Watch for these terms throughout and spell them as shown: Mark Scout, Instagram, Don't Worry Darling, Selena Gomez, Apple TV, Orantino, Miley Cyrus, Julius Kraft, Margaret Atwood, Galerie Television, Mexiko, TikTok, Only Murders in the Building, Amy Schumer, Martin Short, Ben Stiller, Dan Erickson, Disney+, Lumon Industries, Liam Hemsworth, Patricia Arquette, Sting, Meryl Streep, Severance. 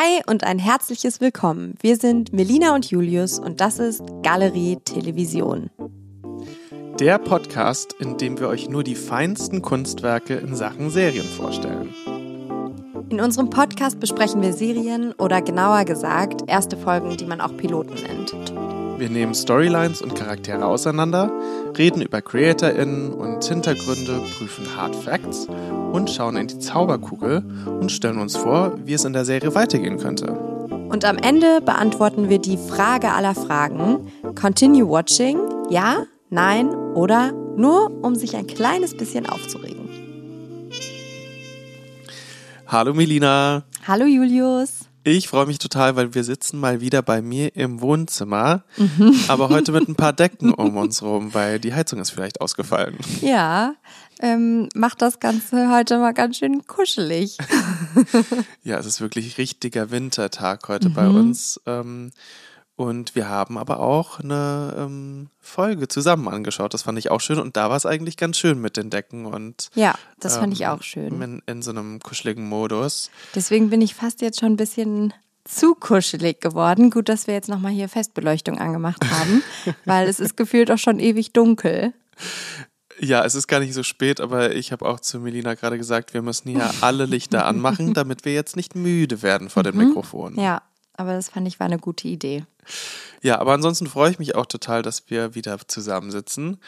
Hi und ein herzliches Willkommen. Wir sind Melina und Julius und das ist Galerie Television. Der Podcast, in dem wir euch nur die feinsten Kunstwerke in Sachen Serien vorstellen. In unserem Podcast besprechen wir Serien oder genauer gesagt erste Folgen, die man auch Piloten nennt. Wir nehmen Storylines und Charaktere auseinander, reden über CreatorInnen und Hintergründe, prüfen Hard Facts und schauen in die Zauberkugel und stellen uns vor, wie es in der Serie weitergehen könnte. Und am Ende beantworten wir die Frage aller Fragen, Continue Watching, ja, nein oder nur, um sich ein kleines bisschen aufzuregen. Hallo Melina. Hallo Julius. Ich freue mich total, weil wir sitzen mal wieder bei mir im Wohnzimmer, aber heute mit ein paar Decken um uns rum, weil die Heizung ist vielleicht ausgefallen. Ja, macht das Ganze heute mal ganz schön kuschelig. Ja, es ist wirklich richtiger Wintertag heute bei uns. Und wir haben aber auch eine Folge zusammen angeschaut. Das fand ich auch schön. Und da war es eigentlich ganz schön mit den Decken. Und ja, das fand ich auch schön. In so einem kuscheligen Modus. Deswegen bin ich fast jetzt schon ein bisschen zu kuschelig geworden. Gut, dass wir jetzt nochmal hier Festbeleuchtung angemacht haben, weil es ist gefühlt auch schon ewig dunkel. Ja, es ist gar nicht so spät, aber ich habe auch zu Melina gerade gesagt, wir müssen hier alle Lichter anmachen, damit wir jetzt nicht müde werden vor den Mikrofonen. Ja. Aber das fand ich war eine gute Idee. Ja, aber ansonsten freue ich mich auch total, dass wir wieder zusammensitzen.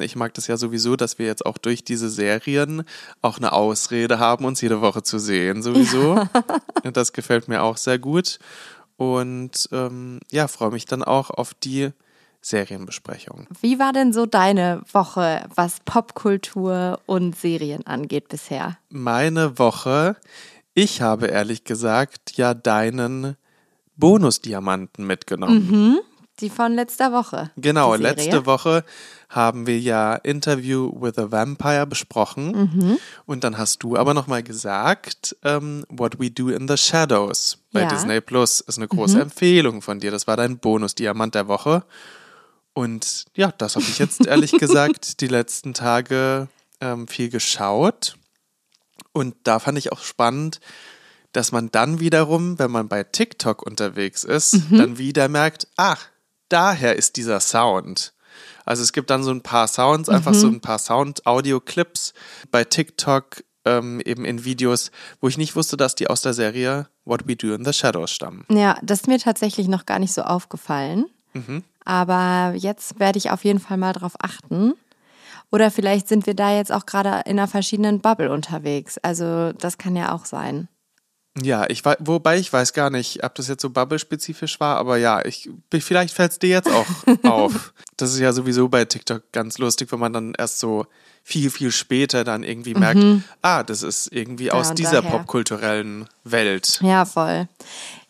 Ich mag das ja sowieso, dass wir jetzt auch durch diese Serien auch eine Ausrede haben, uns jede Woche zu sehen sowieso. Ja. Das gefällt mir auch sehr gut. Und ja, freue mich dann auch auf die Serienbesprechung. Wie war denn so deine Woche, was Popkultur und Serien angeht bisher? Meine Woche? Ich habe ehrlich gesagt ja deinen Bonusdiamanten mitgenommen. Die von letzter Woche. Genau, letzte Woche haben wir ja Interview with a Vampire besprochen. Und dann hast du aber nochmal gesagt, What We Do in the Shadows bei Disney Plus ist eine große Empfehlung von dir. Das war dein Bonusdiamant der Woche. Und ja, das habe ich jetzt ehrlich gesagt die letzten Tage viel geschaut. Und da fand ich auch spannend, dass man dann wiederum, wenn man bei TikTok unterwegs ist, dann wieder merkt, ach, daher ist dieser Sound. Also es gibt dann so ein paar Sounds, einfach so ein paar Sound-Audio-Clips bei TikTok, eben in Videos, wo ich nicht wusste, dass die aus der Serie What We Do in the Shadows stammen. Ja, das ist mir tatsächlich noch gar nicht so aufgefallen. Aber jetzt werde ich auf jeden Fall mal drauf achten. Oder vielleicht sind wir da jetzt auch gerade in einer verschiedenen Bubble unterwegs. Also das kann ja auch sein. Ja, wobei ich weiß gar nicht, ob das jetzt so bubble-spezifisch war, aber ja, vielleicht fällt es dir jetzt auch auf. Das ist ja sowieso bei TikTok ganz lustig, wenn man dann erst so viel, viel später dann irgendwie merkt, das ist irgendwie aus dieser popkulturellen Welt. Ja, voll.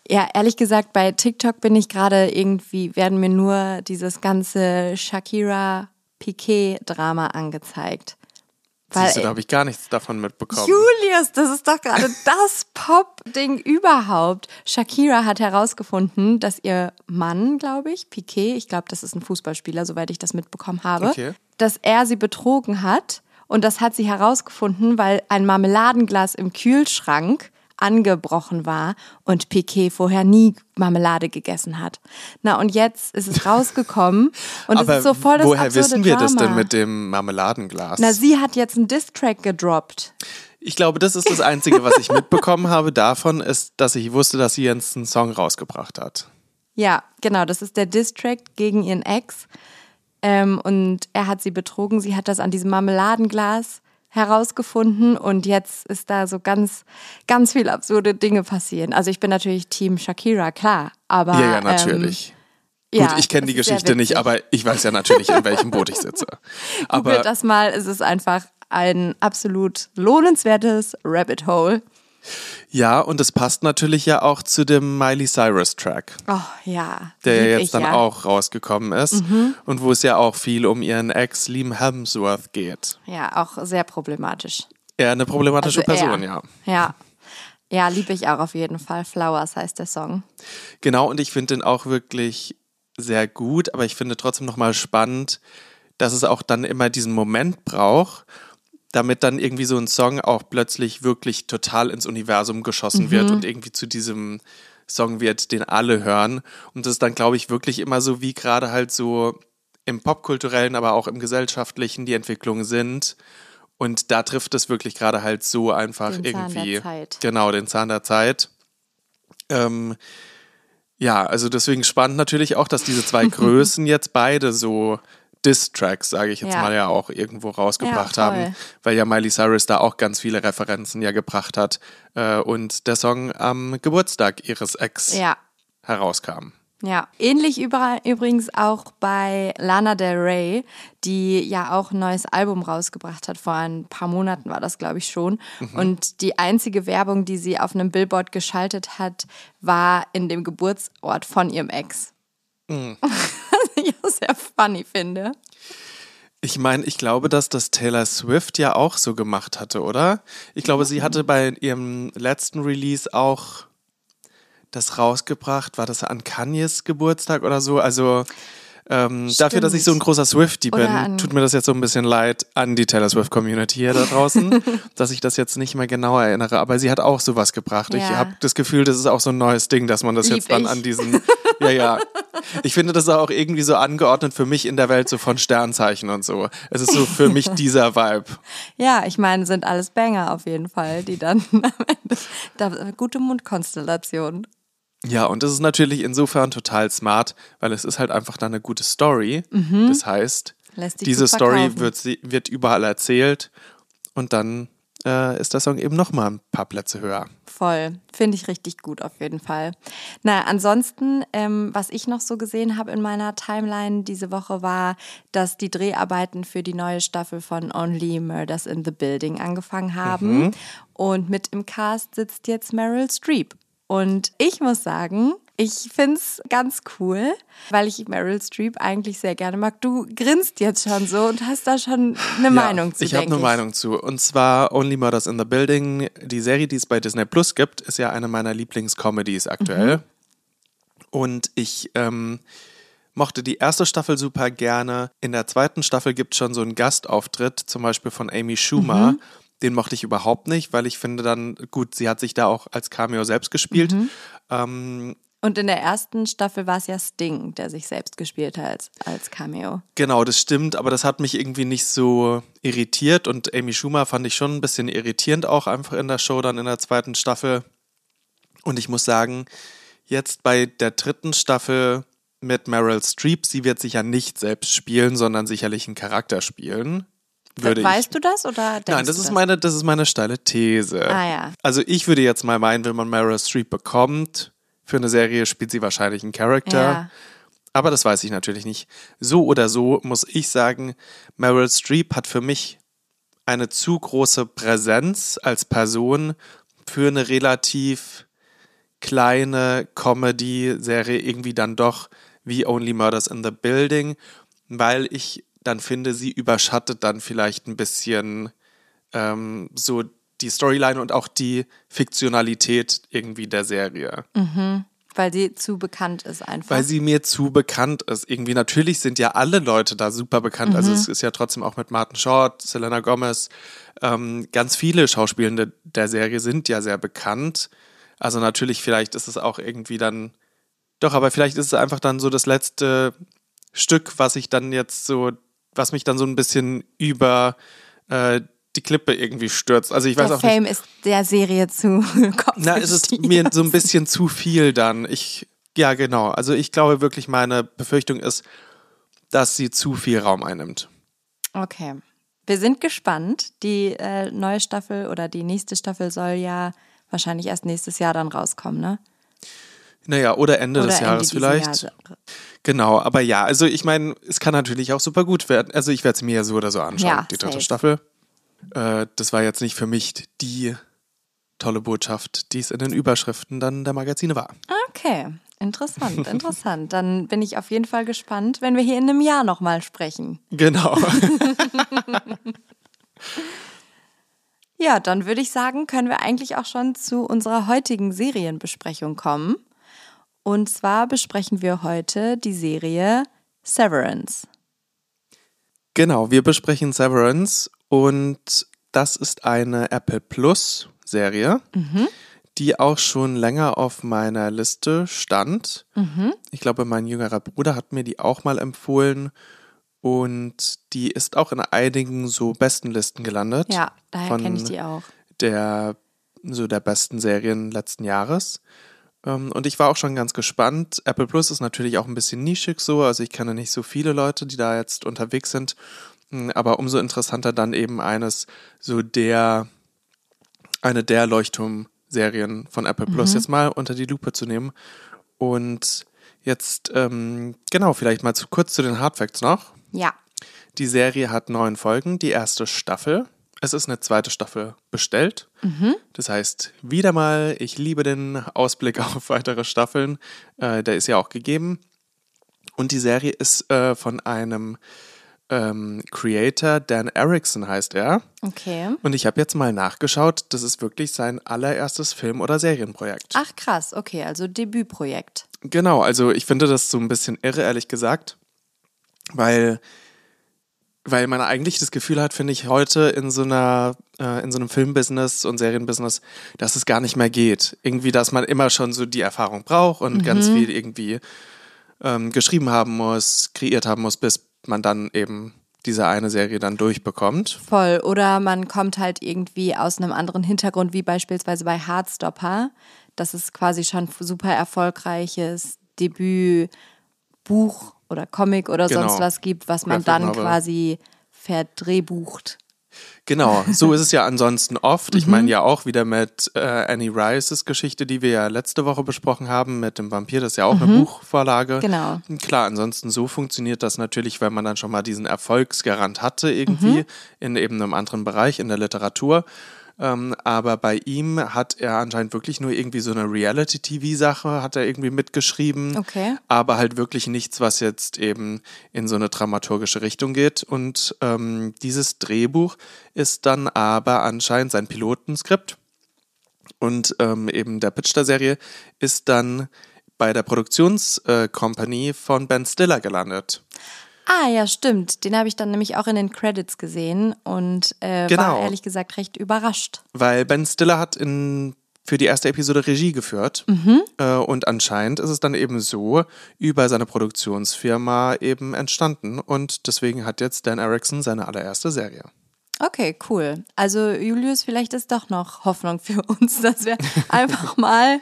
Ja, ehrlich gesagt, bei TikTok bin ich gerade irgendwie, werden mir nur dieses ganze Shakira-Piqué-Drama angezeigt. Siehst du, da habe ich gar nichts davon mitbekommen. Julius, das ist doch gerade das Pop-Ding überhaupt. Shakira hat herausgefunden, dass ihr Mann, glaube ich, Piqué, ich glaube, das ist ein Fußballspieler, soweit ich das mitbekommen habe, dass er sie betrogen hat. Und das hat sie herausgefunden, weil ein Marmeladenglas im Kühlschrank angebrochen war und Piqué vorher nie Marmelade gegessen hat. Na und jetzt ist es rausgekommen und es ist so voll das absurde Drama. Woher wissen wir das denn mit dem Marmeladenglas? Na, sie hat jetzt einen Diss-Track gedroppt. Ich glaube, das ist das Einzige, was ich mitbekommen habe davon, ist, dass ich wusste, dass sie jetzt einen Song rausgebracht hat. Ja, genau, das ist der Diss-Track gegen ihren Ex und er hat sie betrogen, sie hat das an diesem Marmeladenglas herausgefunden und jetzt ist da so ganz, ganz viel absurde Dinge passieren. Also ich bin natürlich Team Shakira, klar, aber... Ja, natürlich. Gut, ja, ich kenne die Geschichte nicht, aber ich weiß ja natürlich, in welchem Boot ich sitze. Aber googelt das mal, es ist einfach ein absolut lohnenswertes Rabbit Hole. Ja, und es passt natürlich ja auch zu dem Miley Cyrus Track. Oh ja. Der jetzt dann auch rausgekommen ist und wo es ja auch viel um ihren Ex Liam Hemsworth geht. Ja, auch sehr problematisch. Eher eine problematische Person, ja. Ja, liebe ich auch auf jeden Fall. Flowers heißt der Song. Genau, und ich finde den auch wirklich sehr gut, aber ich finde trotzdem nochmal spannend, dass es auch dann immer diesen Moment braucht, damit dann irgendwie so ein Song auch plötzlich wirklich total ins Universum geschossen wird und irgendwie zu diesem Song wird, den alle hören. Und das ist dann, glaube ich, wirklich immer so, wie gerade halt so im popkulturellen, aber auch im gesellschaftlichen die Entwicklungen sind. Und da trifft es wirklich gerade halt so einfach den irgendwie. Den Zahn der Zeit. Genau, den Zahn der Zeit. Ja, also deswegen spannend natürlich auch, dass diese zwei Größen jetzt beide so Diss-Tracks, sage ich jetzt mal, ja auch irgendwo rausgebracht haben, weil ja Miley Cyrus da auch ganz viele Referenzen ja gebracht hat und der Song am Geburtstag ihres Ex herauskam. Ja, ähnlich übrigens auch bei Lana Del Rey, die ja auch ein neues Album rausgebracht hat, vor ein paar Monaten war das, glaube ich, schon. Und die einzige Werbung, die sie auf einem Billboard geschaltet hat, war in dem Geburtsort von ihrem Ex. Was ich auch sehr funny finde. Ich meine, ich glaube, dass das Taylor Swift ja auch so gemacht hatte, oder? Ich glaube, sie hatte bei ihrem letzten Release auch das rausgebracht. War das an Kanyes Geburtstag oder so? Also dafür, dass ich so ein großer Swiftie bin, tut mir das jetzt so ein bisschen leid an die Taylor Swift Community hier da draußen, dass ich das jetzt nicht mehr genau erinnere. Aber sie hat auch sowas gebracht. Ja. Ich habe das Gefühl, das ist auch so ein neues Ding, dass man das jetzt dann an diesen... Ich finde das auch irgendwie so angeordnet für mich in der Welt so von Sternzeichen und so. Es ist so für mich dieser Vibe. Ja, ich meine, sind alles Banger auf jeden Fall, die dann am Ende, gute Mundkonstellation. Ja, und das ist natürlich insofern total smart, weil es ist halt einfach dann eine gute Story. Das heißt, diese Story wird überall erzählt und dann ist der Song eben nochmal ein paar Plätze höher. Voll. Finde ich richtig gut auf jeden Fall. Na, ansonsten, was ich noch so gesehen habe in meiner Timeline diese Woche war, dass die Dreharbeiten für die neue Staffel von Only Murders in the Building angefangen haben. Und mit im Cast sitzt jetzt Meryl Streep. Und ich muss sagen, ich finde es ganz cool, weil ich Meryl Streep eigentlich sehr gerne mag. Du grinst jetzt schon so und hast da schon eine Meinung zu, denke ich. Ich habe eine Meinung zu. Und zwar Only Murders in the Building, die Serie, die es bei Disney Plus gibt, ist ja eine meiner Lieblingscomedies aktuell. Und ich mochte die erste Staffel super gerne. In der zweiten Staffel gibt es schon so einen Gastauftritt, zum Beispiel von Amy Schumer. Den mochte ich überhaupt nicht, weil ich finde dann, gut, sie hat sich da auch als Cameo selbst gespielt. Und in der ersten Staffel war es ja Sting, der sich selbst gespielt hat als Cameo. Genau, das stimmt, aber das hat mich irgendwie nicht so irritiert. Und Amy Schumer fand ich schon ein bisschen irritierend auch einfach in der Show dann in der zweiten Staffel. Und ich muss sagen, jetzt bei der dritten Staffel mit Meryl Streep, sie wird sich ja nicht selbst spielen, sondern sicherlich einen Charakter spielen. Weißt du das oder denkst du das? Nein, das ist meine steile These. Also ich würde jetzt mal meinen, wenn man Meryl Streep bekommt, für eine Serie spielt sie wahrscheinlich einen Charakter. Aber das weiß ich natürlich nicht. So oder so muss ich sagen, Meryl Streep hat für mich eine zu große Präsenz als Person für eine relativ kleine Comedy-Serie irgendwie dann doch wie Only Murders in the Building, weil ich dann finde, sie überschattet dann vielleicht ein bisschen so die Storyline und auch die Fiktionalität irgendwie der Serie. Weil sie zu bekannt ist einfach. Weil sie mir zu bekannt ist. Irgendwie natürlich sind ja alle Leute da super bekannt. Also es ist ja trotzdem auch mit Martin Short, Selena Gomez, ganz viele Schauspielende der Serie sind ja sehr bekannt. Also natürlich, vielleicht ist es auch irgendwie dann, doch, aber vielleicht ist es einfach dann so das letzte Stück, was mich dann so ein bisschen über die Klippe irgendwie stürzt. Also ich weiß auch nicht. Der Fame ist der Serie zu Kopf. Na, es ist mir so ein bisschen zu viel dann. Ja, genau. Also ich glaube wirklich, meine Befürchtung ist, dass sie zu viel Raum einnimmt. Okay. Wir sind gespannt. Die neue Staffel oder die nächste Staffel soll ja wahrscheinlich erst nächstes Jahr dann rauskommen, ne? Naja, oder Ende des Jahres vielleicht. Genau, aber ja, also ich meine, es kann natürlich auch super gut werden. Also ich werde es mir ja so oder so anschauen, die dritte Staffel. Das war jetzt nicht für mich die tolle Botschaft, die es in den Überschriften dann der Magazine war. Okay, interessant, interessant. Dann bin ich auf jeden Fall gespannt, wenn wir hier in einem Jahr nochmal sprechen. Genau. Ja, dann würde ich sagen, können wir eigentlich auch schon zu unserer heutigen Serienbesprechung kommen. Und zwar besprechen wir heute die Serie Severance. Genau, wir besprechen Severance und Das ist eine Apple Plus Serie, die auch schon länger auf meiner Liste stand. Ich glaube, mein jüngerer Bruder hat mir die auch mal empfohlen. Und die ist auch in einigen so besten Listen gelandet. Ja, daher kenne ich die auch. Der besten Serien letzten Jahres. Und ich war auch schon ganz gespannt. Apple Plus ist natürlich auch ein bisschen nischig so. Also ich kenne nicht so viele Leute, die da jetzt unterwegs sind. Aber umso interessanter dann eben eine der Leuchtturm-Serien von Apple Plus jetzt mal unter die Lupe zu nehmen. Und jetzt, vielleicht mal kurz zu den Hardfacts noch. Ja. Die Serie hat 9 Folgen, die erste Staffel. Es ist eine zweite Staffel bestellt. Das heißt, wieder mal, ich liebe den Ausblick auf weitere Staffeln. Der ist ja auch gegeben. Und die Serie ist von einem Creator, Dan Erickson heißt er. Okay. Und ich habe jetzt mal nachgeschaut, das ist wirklich sein allererstes Film- oder Serienprojekt. Ach krass, okay, also Debütprojekt. Genau, also ich finde das so ein bisschen irre, ehrlich gesagt. Weil man eigentlich das Gefühl hat, finde ich, heute in so einem Filmbusiness und Serienbusiness, dass es gar nicht mehr geht. Irgendwie, dass man immer schon so die Erfahrung braucht und ganz viel irgendwie geschrieben haben muss, kreiert haben muss, bis man dann eben diese eine Serie dann durchbekommt. Voll. Oder man kommt halt irgendwie aus einem anderen Hintergrund, wie beispielsweise bei Heartstopper. Das ist quasi schon super erfolgreiches Debütbuch oder Comic oder sonst was gibt, was man dann quasi verdrehbucht. Genau, so ist es ja ansonsten oft. Ich meine ja auch wieder mit Annie Rices Geschichte, die wir ja letzte Woche besprochen haben, mit dem Vampir, das ist ja auch eine Buchvorlage. Genau. Klar, ansonsten so funktioniert das natürlich, weil man dann schon mal diesen Erfolgsgarant hatte irgendwie in eben einem anderen Bereich, in der Literatur. Aber bei ihm hat er anscheinend wirklich nur irgendwie so eine Reality-TV-Sache, hat er irgendwie mitgeschrieben, aber halt wirklich nichts, was jetzt eben in so eine dramaturgische Richtung geht. Und dieses Drehbuch ist dann aber anscheinend sein Pilotenskript. Und eben der Pitch der Serie ist dann bei der Produktionscompany von Ben Stiller gelandet. Ah ja, stimmt. Den habe ich dann nämlich auch in den Credits gesehen und war ehrlich gesagt recht überrascht. Weil Ben Stiller hat für die erste Episode Regie geführt und anscheinend ist es dann eben so über seine Produktionsfirma eben entstanden und deswegen hat jetzt Dan Erickson seine allererste Serie. Okay, cool. Also Julius, vielleicht ist doch noch Hoffnung für uns, dass wir einfach mal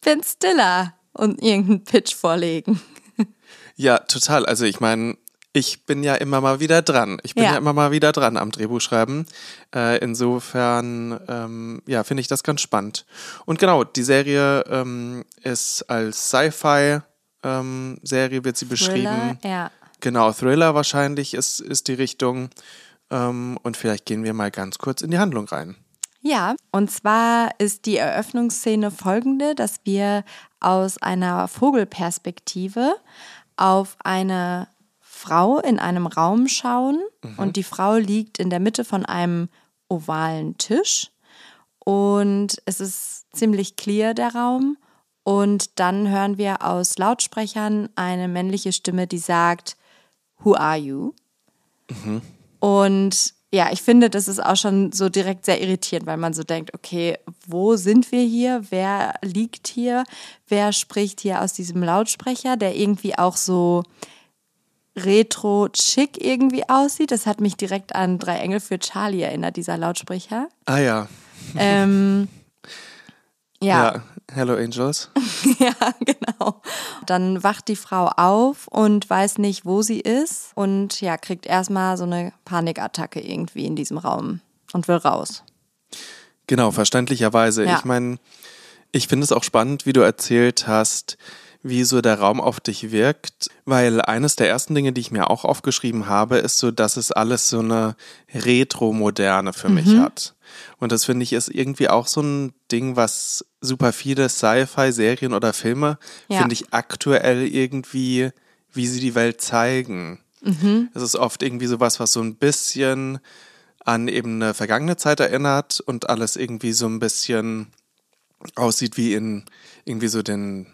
Ben Stiller und irgendeinen Pitch vorlegen. Ja, total. Also ich meine, ich bin ja immer mal wieder dran. Ich bin ja immer mal wieder dran am Drehbuchschreiben. Insofern, finde ich das ganz spannend. Und genau, die Serie ist als Sci-Fi-Serie wird sie beschrieben. Ja. Genau, Thriller wahrscheinlich ist die Richtung. Und vielleicht gehen wir mal ganz kurz in die Handlung rein. Ja, und zwar ist die Eröffnungsszene folgende, dass wir aus einer Vogelperspektive auf eine Frau in einem Raum schauen und die Frau liegt in der Mitte von einem ovalen Tisch und es ist ziemlich clear, der Raum, und dann hören wir aus Lautsprechern eine männliche Stimme, die sagt, "Who are you?" Und ja, ich finde, das ist auch schon so direkt sehr irritierend, weil man so denkt, okay, wo sind wir hier? Wer liegt hier? Wer spricht hier aus diesem Lautsprecher, der irgendwie auch so retro-chic irgendwie aussieht? Das hat mich direkt an 3 Engel für Charlie erinnert, dieser Lautsprecher. Ah ja. Ja. Hello Angels. Ja, genau. Dann wacht die Frau auf und weiß nicht, wo sie ist und ja, kriegt erstmal so eine Panikattacke irgendwie in diesem Raum und will raus. Genau, verständlicherweise. Ja. Ich meine, ich finde es auch spannend, wie du erzählt hast, wie so der Raum auf dich wirkt, weil eines der ersten Dinge, die ich mir auch aufgeschrieben habe, ist so, dass es alles so eine Retro-Moderne für mich hat. Und das, finde ich, ist irgendwie auch so ein Ding, was super viele Sci-Fi-Serien oder Filme, finde ich, aktuell irgendwie, wie sie die Welt zeigen. Es ist oft irgendwie sowas, was so ein bisschen an eben eine vergangene Zeit erinnert und alles irgendwie so ein bisschen aussieht wie in irgendwie so den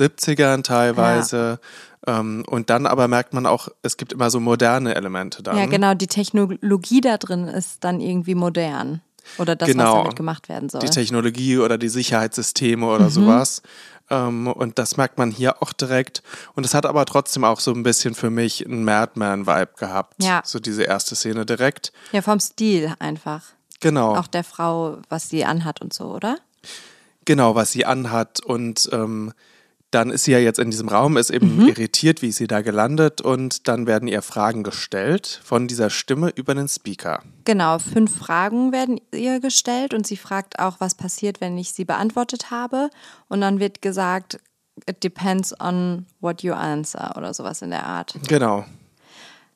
70ern teilweise. Ja. Und dann aber merkt man auch, es gibt immer so moderne Elemente da. Ja, genau, die Technologie da drin ist dann irgendwie modern. Oder das, was damit gemacht werden soll. Die Technologie oder die Sicherheitssysteme oder sowas. Und das merkt man hier auch direkt. Und es hat aber trotzdem auch so ein bisschen für mich einen Madman-Vibe gehabt. Ja. So diese erste Szene direkt. Ja, vom Stil einfach. Genau. Auch der Frau, was sie anhat und so, oder? Genau, was sie anhat. Und dann ist sie ja jetzt in diesem Raum, ist eben irritiert, wie ist sie da gelandet. Und dann werden ihr Fragen gestellt von dieser Stimme über den Speaker. Genau, 5 Fragen werden ihr gestellt. Und sie fragt auch, was passiert, wenn ich sie beantwortet habe. Und dann wird gesagt, it depends on what you answer oder sowas in der Art. Genau.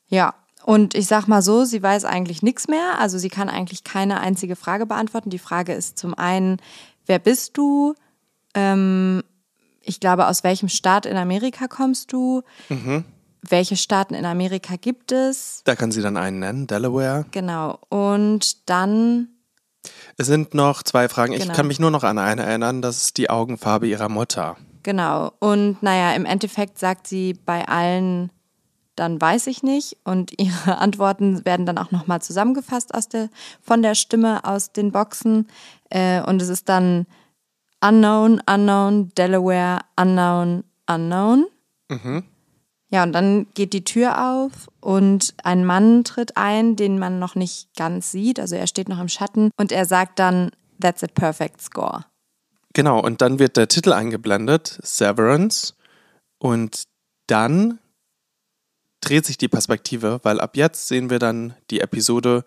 Ja. Und ich sag mal so, sie weiß eigentlich nichts mehr, also sie kann eigentlich keine einzige Frage beantworten. Die Frage ist zum einen, wer bist du? Ich glaube, aus welchem Staat in Amerika kommst du? Welche Staaten in Amerika gibt es? Da kann sie dann einen nennen, Delaware. Genau, und dann... Es sind noch 2 Fragen, genau. Ich kann mich nur noch an eine erinnern, das ist die Augenfarbe ihrer Mutter. Genau, und naja, im Endeffekt sagt sie bei allen... dann weiß ich nicht. Und ihre Antworten werden dann auch nochmal zusammengefasst von der Stimme aus den Boxen. Und es ist dann Unknown, Unknown, Delaware, Unknown, Unknown. Ja, und dann geht die Tür auf und ein Mann tritt ein, den man noch nicht ganz sieht. Also er steht noch im Schatten und er sagt dann, that's a perfect score. Genau, und dann wird der Titel eingeblendet, Severance. Und dann... dreht sich die Perspektive, weil ab jetzt sehen wir dann die Episode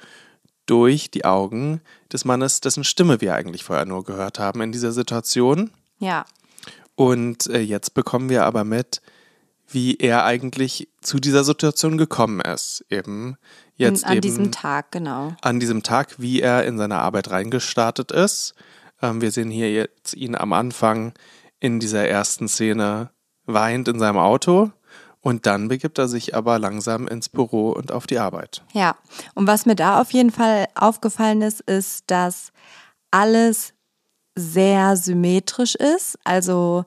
durch die Augen des Mannes, dessen Stimme wir eigentlich vorher nur gehört haben in dieser Situation. Ja. Und jetzt bekommen wir aber mit, wie er eigentlich zu dieser Situation gekommen ist. Eben jetzt an diesem Tag, genau. An diesem Tag, wie er in seine Arbeit reingestartet ist. Wir sehen hier jetzt ihn am Anfang in dieser ersten Szene weinend in seinem Auto. Und dann begibt er sich aber langsam ins Büro und auf die Arbeit. Ja, und was mir da auf jeden Fall aufgefallen ist, ist, dass alles sehr symmetrisch ist. Also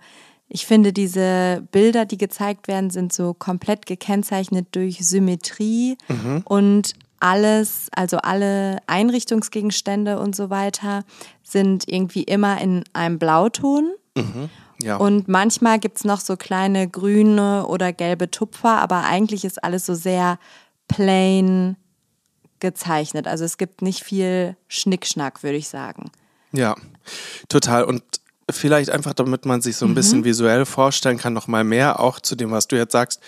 ich finde, diese Bilder, die gezeigt werden, sind so komplett gekennzeichnet durch Symmetrie und alles, also alle Einrichtungsgegenstände und so weiter, sind irgendwie immer in einem Blauton. Ja. Und manchmal gibt es noch so kleine grüne oder gelbe Tupfer, aber eigentlich ist alles so sehr plain gezeichnet. Also es gibt nicht viel Schnickschnack, würde ich sagen. Ja, total. Und vielleicht einfach, damit man sich so ein bisschen visuell vorstellen kann, nochmal mehr auch zu dem, was du jetzt sagst.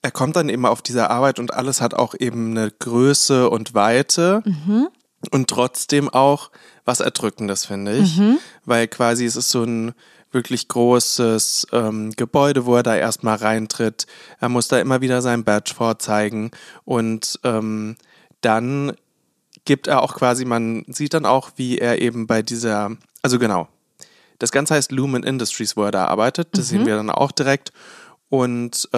Er kommt dann eben auf diese Arbeit und alles hat auch eben eine Größe und Weite. Und trotzdem auch was Erdrückendes, finde ich. Weil quasi es ist so ein wirklich großes Gebäude, wo er da erstmal reintritt. Er muss da immer wieder sein Badge vorzeigen und dann gibt er auch quasi, man sieht dann auch, wie er eben bei dieser, also genau, das Ganze heißt Lumon Industries, wo er da arbeitet, das sehen wir dann auch direkt und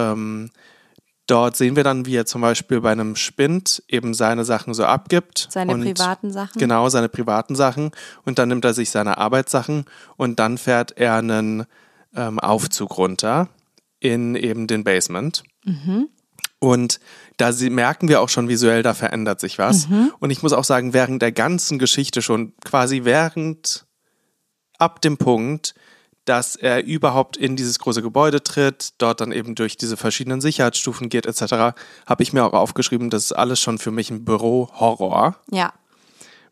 dort sehen wir dann, wie er zum Beispiel bei einem Spind eben seine Sachen so abgibt. Privaten Sachen. Genau, seine privaten Sachen. Und dann nimmt er sich seine Arbeitssachen und dann fährt er einen Aufzug runter in eben den Basement. Und da merken wir auch schon visuell, da verändert sich was. Und ich muss auch sagen, während der ganzen Geschichte schon, quasi ab dem Punkt, dass er überhaupt in dieses große Gebäude tritt, dort dann eben durch diese verschiedenen Sicherheitsstufen geht etc., habe ich mir auch aufgeschrieben, das ist alles schon für mich ein Büro-Horror. Ja.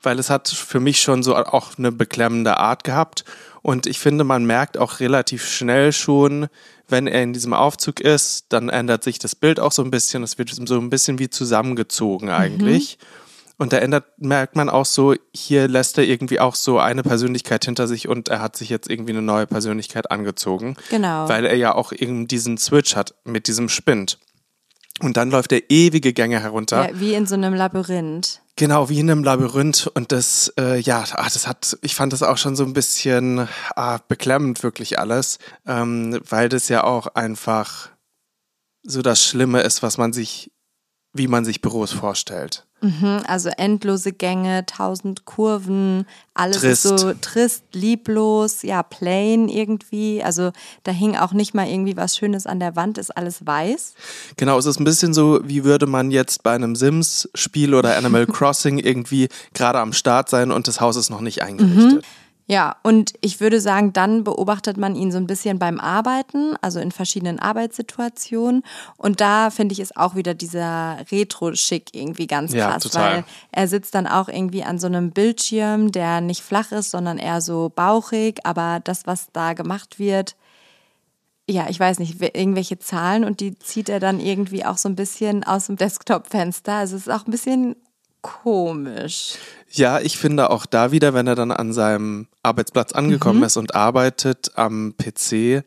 Weil es hat für mich schon so auch eine beklemmende Art gehabt und ich finde, man merkt auch relativ schnell schon, wenn er in diesem Aufzug ist, dann ändert sich das Bild auch so ein bisschen, es wird so ein bisschen wie zusammengezogen eigentlich. Und da merkt man auch so, hier lässt er irgendwie auch so eine Persönlichkeit hinter sich und er hat sich jetzt irgendwie eine neue Persönlichkeit angezogen. Genau. Weil er ja auch eben diesen Switch hat mit diesem Spind. Und dann läuft er ewige Gänge herunter. Ja, wie in so einem Labyrinth. Genau, wie in einem Labyrinth. Und das, ich fand das auch schon so ein bisschen beklemmend wirklich alles, weil das ja auch einfach so das Schlimme ist, wie man sich Büros vorstellt. Mhm, also endlose Gänge, 1000 Kurven, alles trist. Ist so trist, lieblos, ja, plain irgendwie. Also da hing auch nicht mal irgendwie was Schönes an der Wand, ist alles weiß. Genau, es ist ein bisschen so, wie würde man jetzt bei einem Sims-Spiel oder Animal Crossing irgendwie gerade am Start sein und das Haus ist noch nicht eingerichtet. Mhm. Ja, und ich würde sagen, dann beobachtet man ihn so ein bisschen beim Arbeiten, also in verschiedenen Arbeitssituationen. Und da, finde ich, ist auch wieder dieser Retro-Schick irgendwie ganz krass, ja, weil er sitzt dann auch irgendwie an so einem Bildschirm, der nicht flach ist, sondern eher so bauchig. Aber das, was da gemacht wird, ja, ich weiß nicht, irgendwelche Zahlen und die zieht er dann irgendwie auch so ein bisschen aus dem Desktop-Fenster. Also es ist auch ein bisschen komisch. Ja, ich finde auch da wieder, wenn er dann an seinem Arbeitsplatz angekommen ist und arbeitet am PC,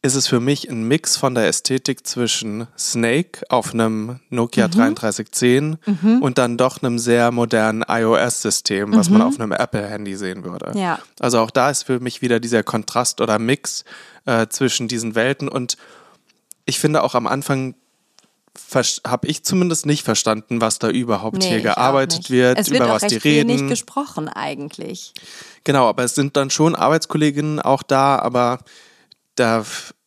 ist es für mich ein Mix von der Ästhetik zwischen Snake auf einem Nokia 3310 und dann doch einem sehr modernen iOS-System, was man auf einem Apple-Handy sehen würde. Ja. Also auch da ist für mich wieder dieser Kontrast oder Mix zwischen diesen Welten und ich finde auch am Anfang habe ich zumindest nicht verstanden, was da überhaupt hier gearbeitet wird, über was die reden. Es wird auch recht wenig gesprochen eigentlich. Genau, aber es sind dann schon Arbeitskolleginnen auch da, aber da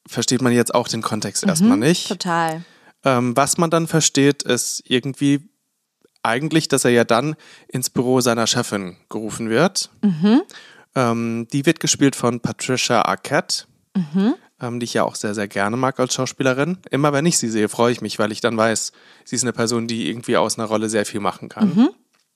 versteht man jetzt auch den Kontext erstmal nicht. Total. Was man dann versteht, ist irgendwie eigentlich, dass er ja dann ins Büro seiner Chefin gerufen wird. Mhm. Die wird gespielt von Patricia Arquette. Mhm. Die ich ja auch sehr, sehr gerne mag als Schauspielerin. Immer wenn ich sie sehe, freue ich mich, weil ich dann weiß, sie ist eine Person, die irgendwie aus einer Rolle sehr viel machen kann. Mhm.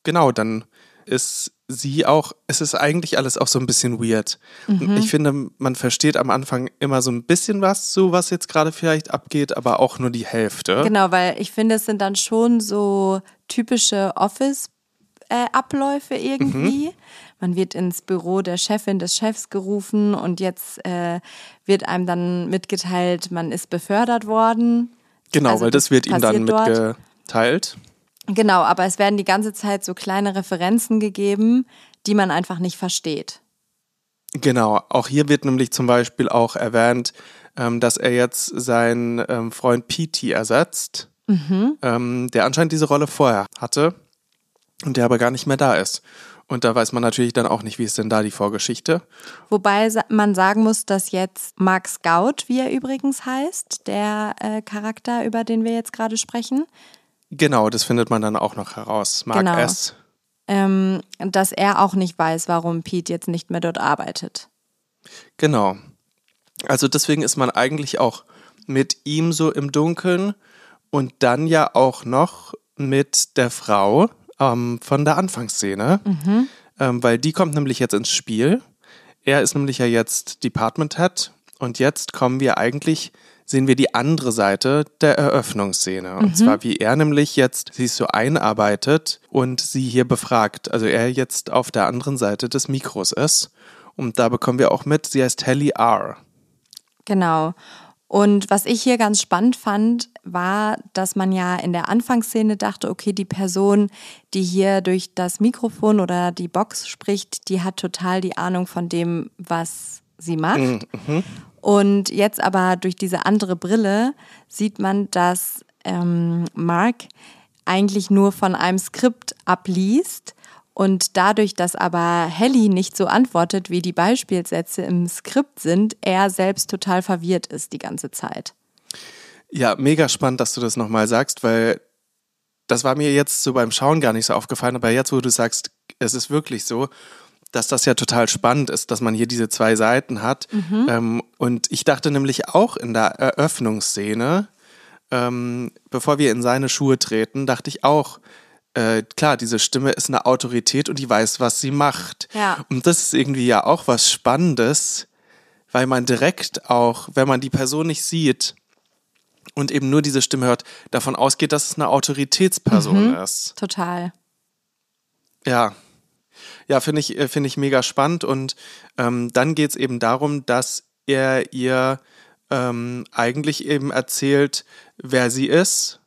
Genau, dann ist sie auch, es ist eigentlich alles auch so ein bisschen weird. Mhm. Ich finde, man versteht am Anfang immer so ein bisschen was zu, was jetzt gerade vielleicht abgeht, aber auch nur die Hälfte. Genau, weil ich finde, es sind dann schon so typische Office-Abläufe irgendwie. Mhm. Man wird ins Büro der Chefin, des Chefs gerufen und jetzt wird einem dann mitgeteilt, man ist befördert worden. Genau, also weil das wird ihm dann mitgeteilt. Genau, aber es werden die ganze Zeit so kleine Referenzen gegeben, die man einfach nicht versteht. Genau, auch hier wird nämlich zum Beispiel auch erwähnt, dass er jetzt seinen Freund Petey ersetzt, der anscheinend diese Rolle vorher hatte und der aber gar nicht mehr da ist. Und da weiß man natürlich dann auch nicht, wie ist denn da die Vorgeschichte. Wobei man sagen muss, dass jetzt Mark Scout, wie er übrigens heißt, der Charakter, über den wir jetzt gerade sprechen. Genau, das findet man dann auch noch heraus. Mark genau. S. Dass er auch nicht weiß, warum Pete jetzt nicht mehr dort arbeitet. Genau. Also deswegen ist man eigentlich auch mit ihm so im Dunkeln und dann ja auch noch mit der Frau von der Anfangsszene, weil die kommt nämlich jetzt ins Spiel. Er ist nämlich ja jetzt Department Head und jetzt sehen wir die andere Seite der Eröffnungsszene. Und zwar, wie er nämlich jetzt sich so einarbeitet und sie hier befragt. Also er jetzt auf der anderen Seite des Mikros ist. Und da bekommen wir auch mit, sie heißt Hallie R. Genau. Und was ich hier ganz spannend fand, war, dass man ja in der Anfangsszene dachte, okay, die Person, die hier durch das Mikrofon oder die Box spricht, die hat total die Ahnung von dem, was sie macht. Mhm. Und jetzt aber durch diese andere Brille sieht man, dass Mark eigentlich nur von einem Skript abliest. Und dadurch, dass aber Hallie nicht so antwortet, wie die Beispielsätze im Skript sind, er selbst total verwirrt ist die ganze Zeit. Ja, mega spannend, dass du das nochmal sagst, weil das war mir jetzt so beim Schauen gar nicht so aufgefallen, aber jetzt, wo du sagst, es ist wirklich so, dass das ja total spannend ist, dass man hier diese zwei Seiten hat. Mhm. Und ich dachte nämlich auch in der Eröffnungsszene, bevor wir in seine Schuhe treten, dachte ich auch, klar, diese Stimme ist eine Autorität und die weiß, was sie macht. Ja. Und das ist irgendwie ja auch was Spannendes, weil man direkt auch, wenn man die Person nicht sieht und eben nur diese Stimme hört, davon ausgeht, dass es eine Autoritätsperson ist. Total. Ja. Ja, finde ich mega spannend. Und dann geht es eben darum, dass er ihr eigentlich eben erzählt, wer sie ist,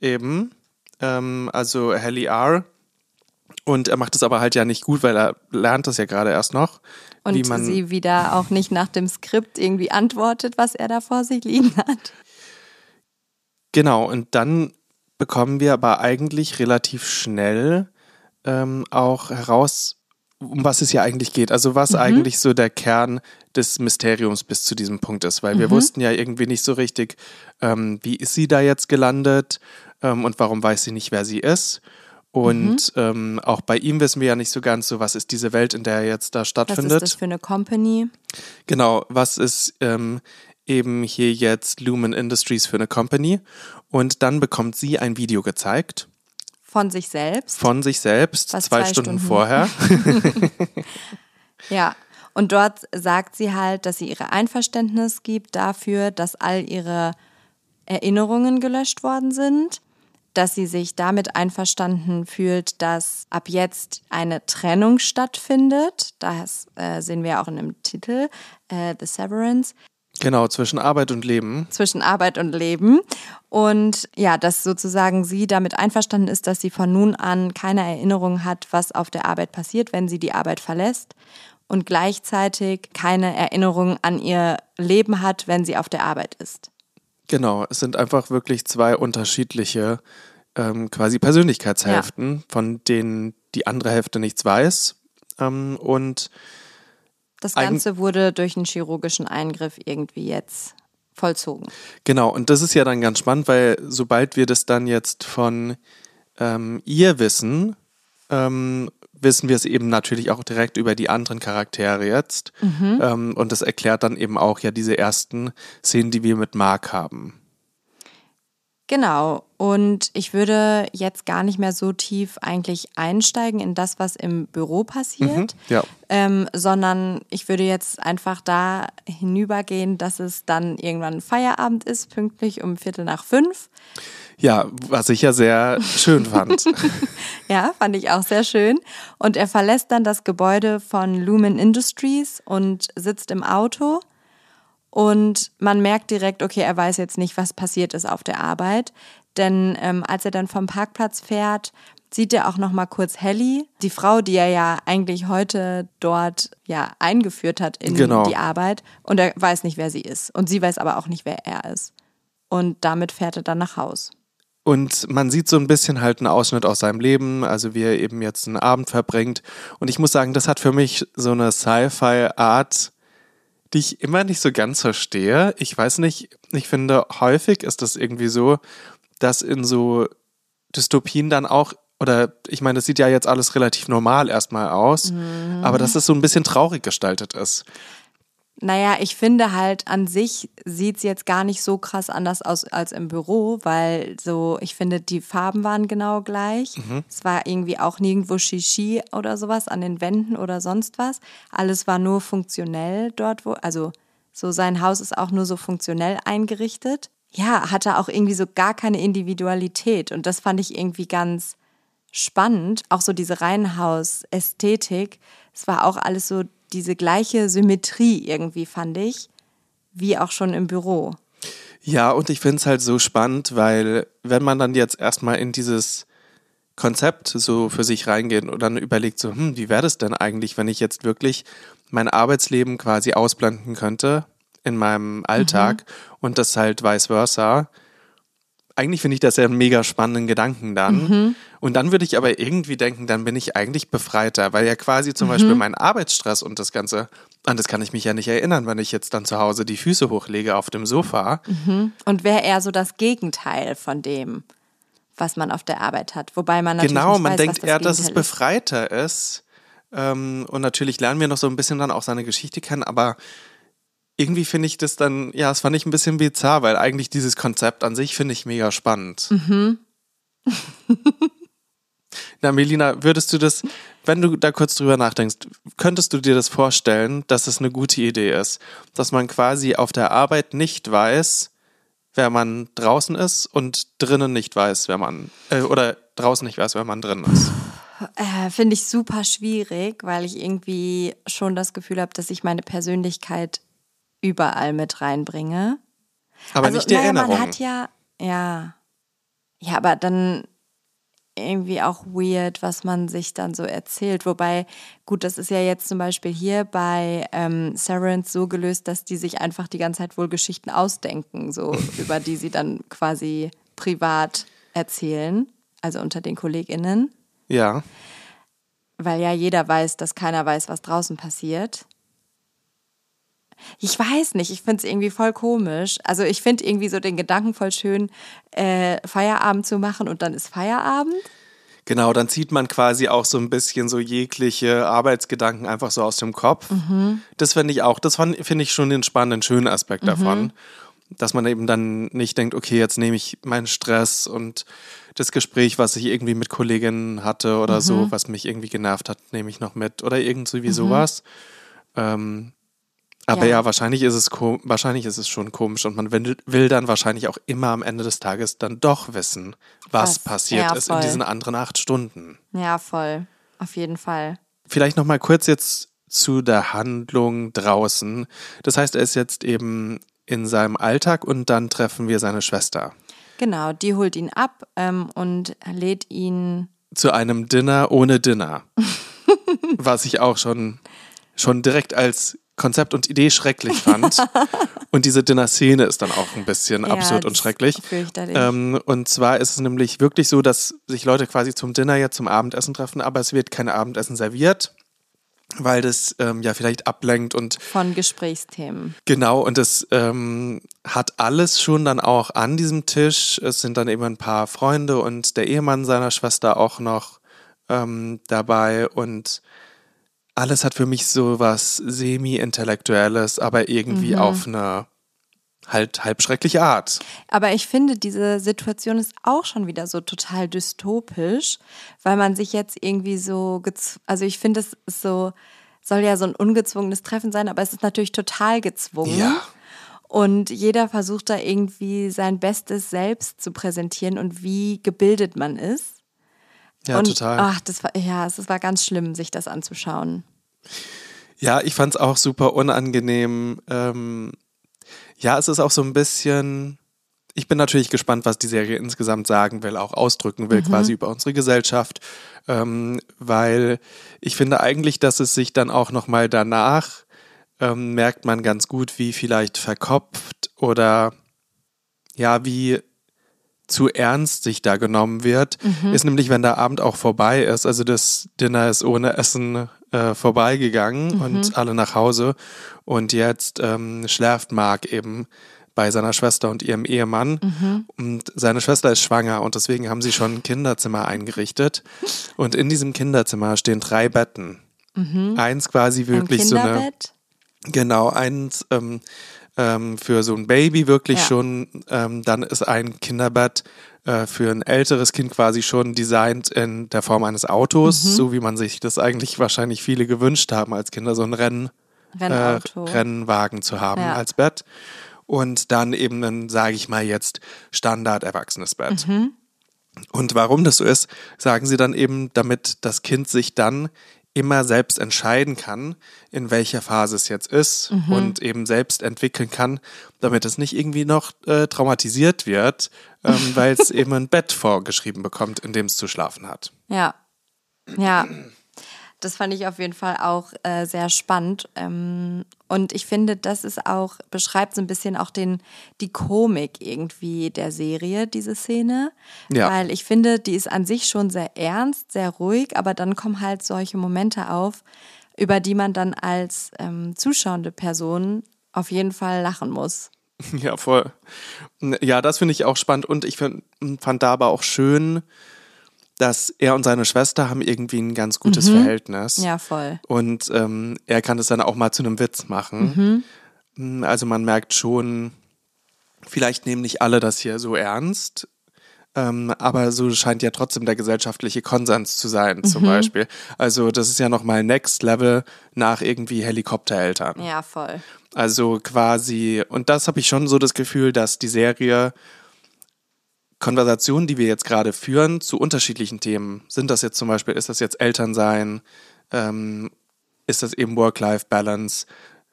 eben. Also Hallie R. Und er macht es aber halt ja nicht gut, weil er lernt das ja gerade erst noch. Und wie man sie wieder auch nicht nach dem Skript irgendwie antwortet, was er da vor sich liegen hat. Genau, und dann bekommen wir aber eigentlich relativ schnell auch heraus, um was es hier eigentlich geht. Also was eigentlich so der Kern des Mysteriums bis zu diesem Punkt ist. Weil wir wussten ja irgendwie nicht so richtig, wie ist sie da jetzt gelandet und warum weiß sie nicht, wer sie ist. Und auch bei ihm wissen wir ja nicht so ganz so, was ist diese Welt, in der er jetzt da stattfindet. Was ist das für eine Company? Genau, was ist eben hier jetzt Lumon Industries für eine Company? Und dann bekommt sie ein Video gezeigt. Von sich selbst. Von sich selbst, zwei Stunden vorher. Ja, und dort sagt sie halt, dass sie ihre Einverständnis gibt dafür, dass all ihre Erinnerungen gelöscht worden sind. Dass sie sich damit einverstanden fühlt, dass ab jetzt eine Trennung stattfindet. Das sehen wir auch in dem Titel, The Severance. Genau, zwischen Arbeit und Leben. Zwischen Arbeit und Leben. Und ja, dass sozusagen sie damit einverstanden ist, dass sie von nun an keine Erinnerung hat, was auf der Arbeit passiert, wenn sie die Arbeit verlässt. Und gleichzeitig keine Erinnerung an ihr Leben hat, wenn sie auf der Arbeit ist. Genau, es sind einfach wirklich zwei unterschiedliche quasi Persönlichkeitshälften, von denen die andere Hälfte nichts weiß. Und das Ganze wurde durch einen chirurgischen Eingriff irgendwie jetzt vollzogen. Genau, und das ist ja dann ganz spannend, weil sobald wir das dann jetzt von ihr wissen, wissen wir es eben natürlich auch direkt über die anderen Charaktere jetzt. Und das erklärt dann eben auch ja diese ersten Szenen, die wir mit Mark haben. Genau. Und ich würde jetzt gar nicht mehr so tief eigentlich einsteigen in das, was im Büro passiert, sondern ich würde jetzt einfach da hinübergehen, dass es dann irgendwann Feierabend ist, pünktlich um 17:45. Ja, was ich ja sehr schön fand. Ja, fand ich auch sehr schön. Und er verlässt dann das Gebäude von Lumon Industries und sitzt im Auto. Und man merkt direkt, okay, er weiß jetzt nicht, was passiert ist auf der Arbeit. Denn als er dann vom Parkplatz fährt, sieht er auch noch mal kurz Hallie, die Frau, die er ja eigentlich heute dort ja eingeführt hat in die Arbeit. Und er weiß nicht, wer sie ist. Und sie weiß aber auch nicht, wer er ist. Und damit fährt er dann nach Haus. Und man sieht so ein bisschen halt einen Ausschnitt aus seinem Leben, also wie er eben jetzt einen Abend verbringt. Und ich muss sagen, das hat für mich so eine Sci-Fi-Art, die ich immer nicht so ganz verstehe. Ich weiß nicht, ich finde, häufig ist das irgendwie so, dass in so Dystopien dann auch, oder ich meine, das sieht ja jetzt alles relativ normal erstmal aus, aber dass das so ein bisschen traurig gestaltet ist. Naja, ich finde halt, an sich sieht es jetzt gar nicht so krass anders aus als im Büro, weil so, ich finde, die Farben waren genau gleich. Es war irgendwie auch nirgendwo Shishi oder sowas an den Wänden oder sonst was. Alles war nur funktionell dort, wo, also so sein Haus ist auch nur so funktionell eingerichtet. Ja, hatte auch irgendwie so gar keine Individualität und das fand ich irgendwie ganz spannend. Auch so diese Reihenhaus-Ästhetik, es war auch alles so, diese gleiche Symmetrie irgendwie, fand ich, wie auch schon im Büro. Ja, und ich finde es halt so spannend, weil wenn man dann jetzt erstmal in dieses Konzept so für sich reingeht und dann überlegt so, wie wäre das denn eigentlich, wenn ich jetzt wirklich mein Arbeitsleben quasi ausblenden könnte in meinem Alltag und das halt vice versa. Eigentlich finde ich das ja einen mega spannenden Gedanken dann. Und dann würde ich aber irgendwie denken, dann bin ich eigentlich befreiter, weil ja quasi zum Beispiel mein Arbeitsstress und das Ganze, an das kann ich mich ja nicht erinnern, wenn ich jetzt dann zu Hause die Füße hochlege auf dem Sofa. Und wäre eher so das Gegenteil von dem, was man auf der Arbeit hat. Wobei man natürlich nicht man weiß, denkt was das eher, Gegenteil dass es befreiter ist. Und natürlich lernen wir noch so ein bisschen dann auch seine Geschichte kennen, aber irgendwie finde ich das dann, ja, das fand ich ein bisschen bizarr, weil eigentlich dieses Konzept an sich finde ich mega spannend. Na, Melina, würdest du das, wenn du da kurz drüber nachdenkst, könntest du dir das vorstellen, dass es eine gute Idee ist, dass man quasi auf der Arbeit nicht weiß, wer man draußen ist und drinnen nicht weiß, wer man, oder draußen nicht weiß, wer man drinnen ist? Finde ich super schwierig, weil ich irgendwie schon das Gefühl habe, dass ich meine Persönlichkeit überall mit reinbringe. Aber also, nicht die Erinnerung. Man hat ja, aber dann irgendwie auch weird, was man sich dann so erzählt. Wobei, gut, das ist ja jetzt zum Beispiel hier bei Severance so gelöst, dass die sich einfach die ganze Zeit wohl Geschichten ausdenken, so über die sie dann quasi privat erzählen, also unter den KollegInnen. Ja. Weil ja jeder weiß, dass keiner weiß, was draußen passiert. Ich weiß nicht, ich finde es irgendwie voll komisch. Also ich finde irgendwie so den Gedanken voll schön, Feierabend zu machen und dann ist Feierabend. Genau, dann zieht man quasi auch so ein bisschen so jegliche Arbeitsgedanken einfach so aus dem Kopf. Mhm. Das finde ich auch, das finde ich schon den spannenden, schönen Aspekt davon. Dass man eben dann nicht denkt, okay, jetzt nehme ich meinen Stress und das Gespräch, was ich irgendwie mit Kolleginnen hatte oder so, was mich irgendwie genervt hat, nehme ich noch mit oder irgendwie sowas. Aber ja, wahrscheinlich ist es schon komisch und man will dann wahrscheinlich auch immer am Ende des Tages dann doch wissen, was passiert ist in diesen anderen 8 Stunden. Ja, voll. Auf jeden Fall. Vielleicht nochmal kurz jetzt zu der Handlung draußen. Das heißt, er ist jetzt eben in seinem Alltag und dann treffen wir seine Schwester. Genau, die holt ihn ab und lädt ihn zu einem Dinner ohne Dinner. Was ich auch schon direkt als Konzept und Idee schrecklich fand. Und diese Dinner-Szene ist dann auch ein bisschen absurd und schrecklich. Und zwar ist es nämlich wirklich so, dass sich Leute quasi zum Dinner jetzt zum Abendessen treffen, aber es wird kein Abendessen serviert. Weil das vielleicht ablenkt und von Gesprächsthemen. Genau, und das hat alles schon dann auch an diesem Tisch. Es sind dann eben ein paar Freunde und der Ehemann seiner Schwester auch noch dabei. Und alles hat für mich so was semi-intellektuelles, aber irgendwie auf eine halt halb schreckliche Art. Aber ich finde, diese Situation ist auch schon wieder so total dystopisch, weil man sich jetzt irgendwie so, also ich finde, es ist so, soll ja so ein ungezwungenes Treffen sein, aber es ist natürlich total gezwungen. Ja. Und jeder versucht da irgendwie sein Bestes selbst zu präsentieren und wie gebildet man ist. Ja, und, total. Ach, es war ganz schlimm, sich das anzuschauen. Ja, ich fand es auch super unangenehm. Ja, es ist auch so ein bisschen, ich bin natürlich gespannt, was die Serie insgesamt sagen will, auch ausdrücken will quasi über unsere Gesellschaft, weil ich finde eigentlich, dass es sich dann auch nochmal danach merkt man ganz gut, wie vielleicht verkopft oder ja, wie zu ernst sich da genommen wird, ist nämlich, wenn der Abend auch vorbei ist, also das Dinner ist ohne Essen vorbeigegangen und alle nach Hause und jetzt schläft Mark eben bei seiner Schwester und ihrem Ehemann und seine Schwester ist schwanger und deswegen haben sie schon ein Kinderzimmer eingerichtet und in diesem Kinderzimmer stehen 3 Betten. Eins quasi wirklich ein Kinderbett? Genau, eins für so ein Baby wirklich schon, dann ist ein Kinderbett für ein älteres Kind quasi schon designt in der Form eines Autos, so wie man sich das eigentlich wahrscheinlich viele gewünscht haben als Kinder, so einen Rennwagen zu haben als Bett. Und dann eben ein, sage ich mal jetzt, Standard-erwachsenes Bett. Und warum das so ist, sagen sie dann eben, damit das Kind sich dann immer selbst entscheiden kann, in welcher Phase es jetzt ist und eben selbst entwickeln kann, damit es nicht irgendwie noch traumatisiert wird, weil es eben ein Bett vorgeschrieben bekommt, in dem es zu schlafen hat. Ja, ja, das fand ich auf jeden Fall auch sehr spannend und ich finde, das ist auch, beschreibt so ein bisschen auch die Komik irgendwie der Serie, diese Szene, weil ich finde, die ist an sich schon sehr ernst, sehr ruhig, aber dann kommen halt solche Momente auf, über die man dann als zuschauende Person auf jeden Fall lachen muss. Ja, voll. Ja, das finde ich auch spannend und ich fand da aber auch schön, dass er und seine Schwester haben irgendwie ein ganz gutes Verhältnis. Ja, voll. Und er kann das dann auch mal zu einem Witz machen. Also man merkt schon, vielleicht nehmen nicht alle das hier so ernst, aber so scheint ja trotzdem der gesellschaftliche Konsens zu sein, zum Beispiel. Also das ist ja nochmal Next Level nach irgendwie Helikoptereltern. Ja, voll. Also quasi, und das habe ich schon so das Gefühl, dass die Serie Konversationen, die wir jetzt gerade führen, zu unterschiedlichen Themen. Sind das jetzt zum Beispiel, ist das jetzt Elternsein? Ist das eben Work-Life-Balance?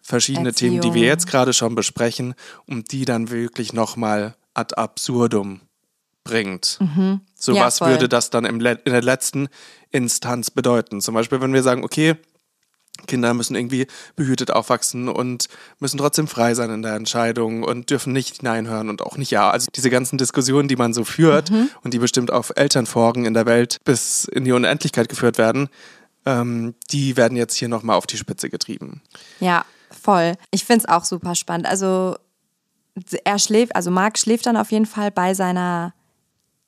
Verschiedene Erziehung. Themen, die wir jetzt gerade schon besprechen und die dann wirklich nochmal ad absurdum bringt. So ja, was voll. Würde das dann in der letzten Instanz bedeuten? Zum Beispiel, wenn wir sagen, okay, Kinder müssen irgendwie behütet aufwachsen und müssen trotzdem frei sein in der Entscheidung und dürfen nicht Nein hören und auch nicht Ja. Also diese ganzen Diskussionen, die man so führt und die bestimmt auf Elternforen in der Welt bis in die Unendlichkeit geführt werden, die werden jetzt hier nochmal auf die Spitze getrieben. Ja, voll. Ich finde es auch super spannend. Also Mark schläft dann auf jeden Fall bei seiner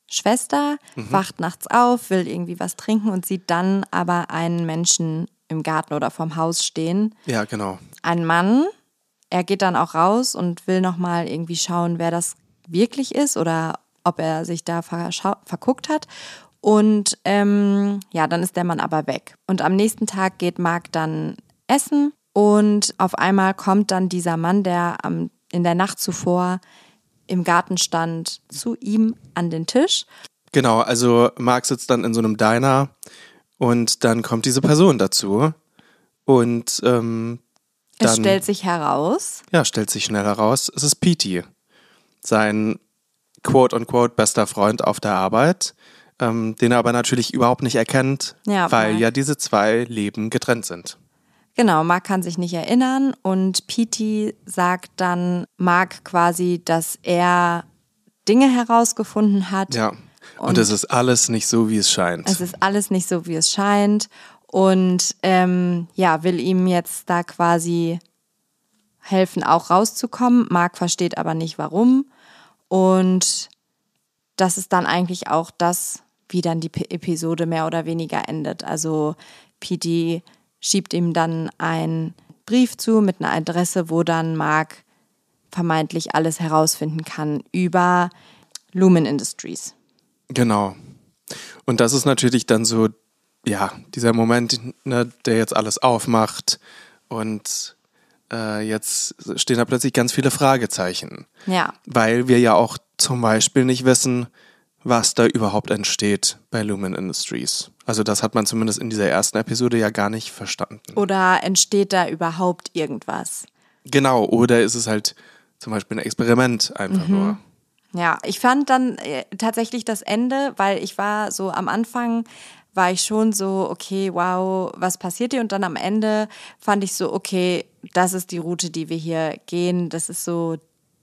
Schwester, wacht nachts auf, will irgendwie was trinken und sieht dann aber einen Menschen im Garten oder vorm Haus stehen. Ja, genau. Ein Mann, er geht dann auch raus und will nochmal irgendwie schauen, wer das wirklich ist oder ob er sich da verguckt hat. Und dann ist der Mann aber weg. Und am nächsten Tag geht Mark dann essen und auf einmal kommt dann dieser Mann, der in der Nacht zuvor im Garten stand, zu ihm an den Tisch. Genau, also Mark sitzt dann in so einem Diner. Und dann kommt diese Person dazu und dann... Es stellt sich heraus. Ja, stellt sich schnell heraus. Es ist Petey, sein quote-unquote bester Freund auf der Arbeit, den er aber natürlich überhaupt nicht erkennt, weil diese zwei Leben getrennt sind. Genau, Mark kann sich nicht erinnern und Petey sagt dann Mark quasi, dass er Dinge herausgefunden hat. Ja. Und es ist alles nicht so, wie es scheint. Und will ihm jetzt da quasi helfen, auch rauszukommen. Mark versteht aber nicht, warum. Und das ist dann eigentlich auch das, wie dann die Episode mehr oder weniger endet. Also Petey schiebt ihm dann einen Brief zu mit einer Adresse, wo dann Mark vermeintlich alles herausfinden kann über Lumon Industries. Genau. Und das ist natürlich dann so, ja, dieser Moment, ne, der jetzt alles aufmacht und jetzt stehen da plötzlich ganz viele Fragezeichen. Ja. Weil wir ja auch zum Beispiel nicht wissen, was da überhaupt entsteht bei Lumon Industries. Also das hat man zumindest in dieser ersten Episode ja gar nicht verstanden. Oder entsteht da überhaupt irgendwas? Genau, oder ist es halt zum Beispiel ein Experiment einfach nur. Ja, ich fand dann tatsächlich das Ende, weil ich war so am Anfang, war ich schon so, okay, wow, was passiert hier? Und dann am Ende fand ich so, okay, das ist die Route, die wir hier gehen. Das ist so,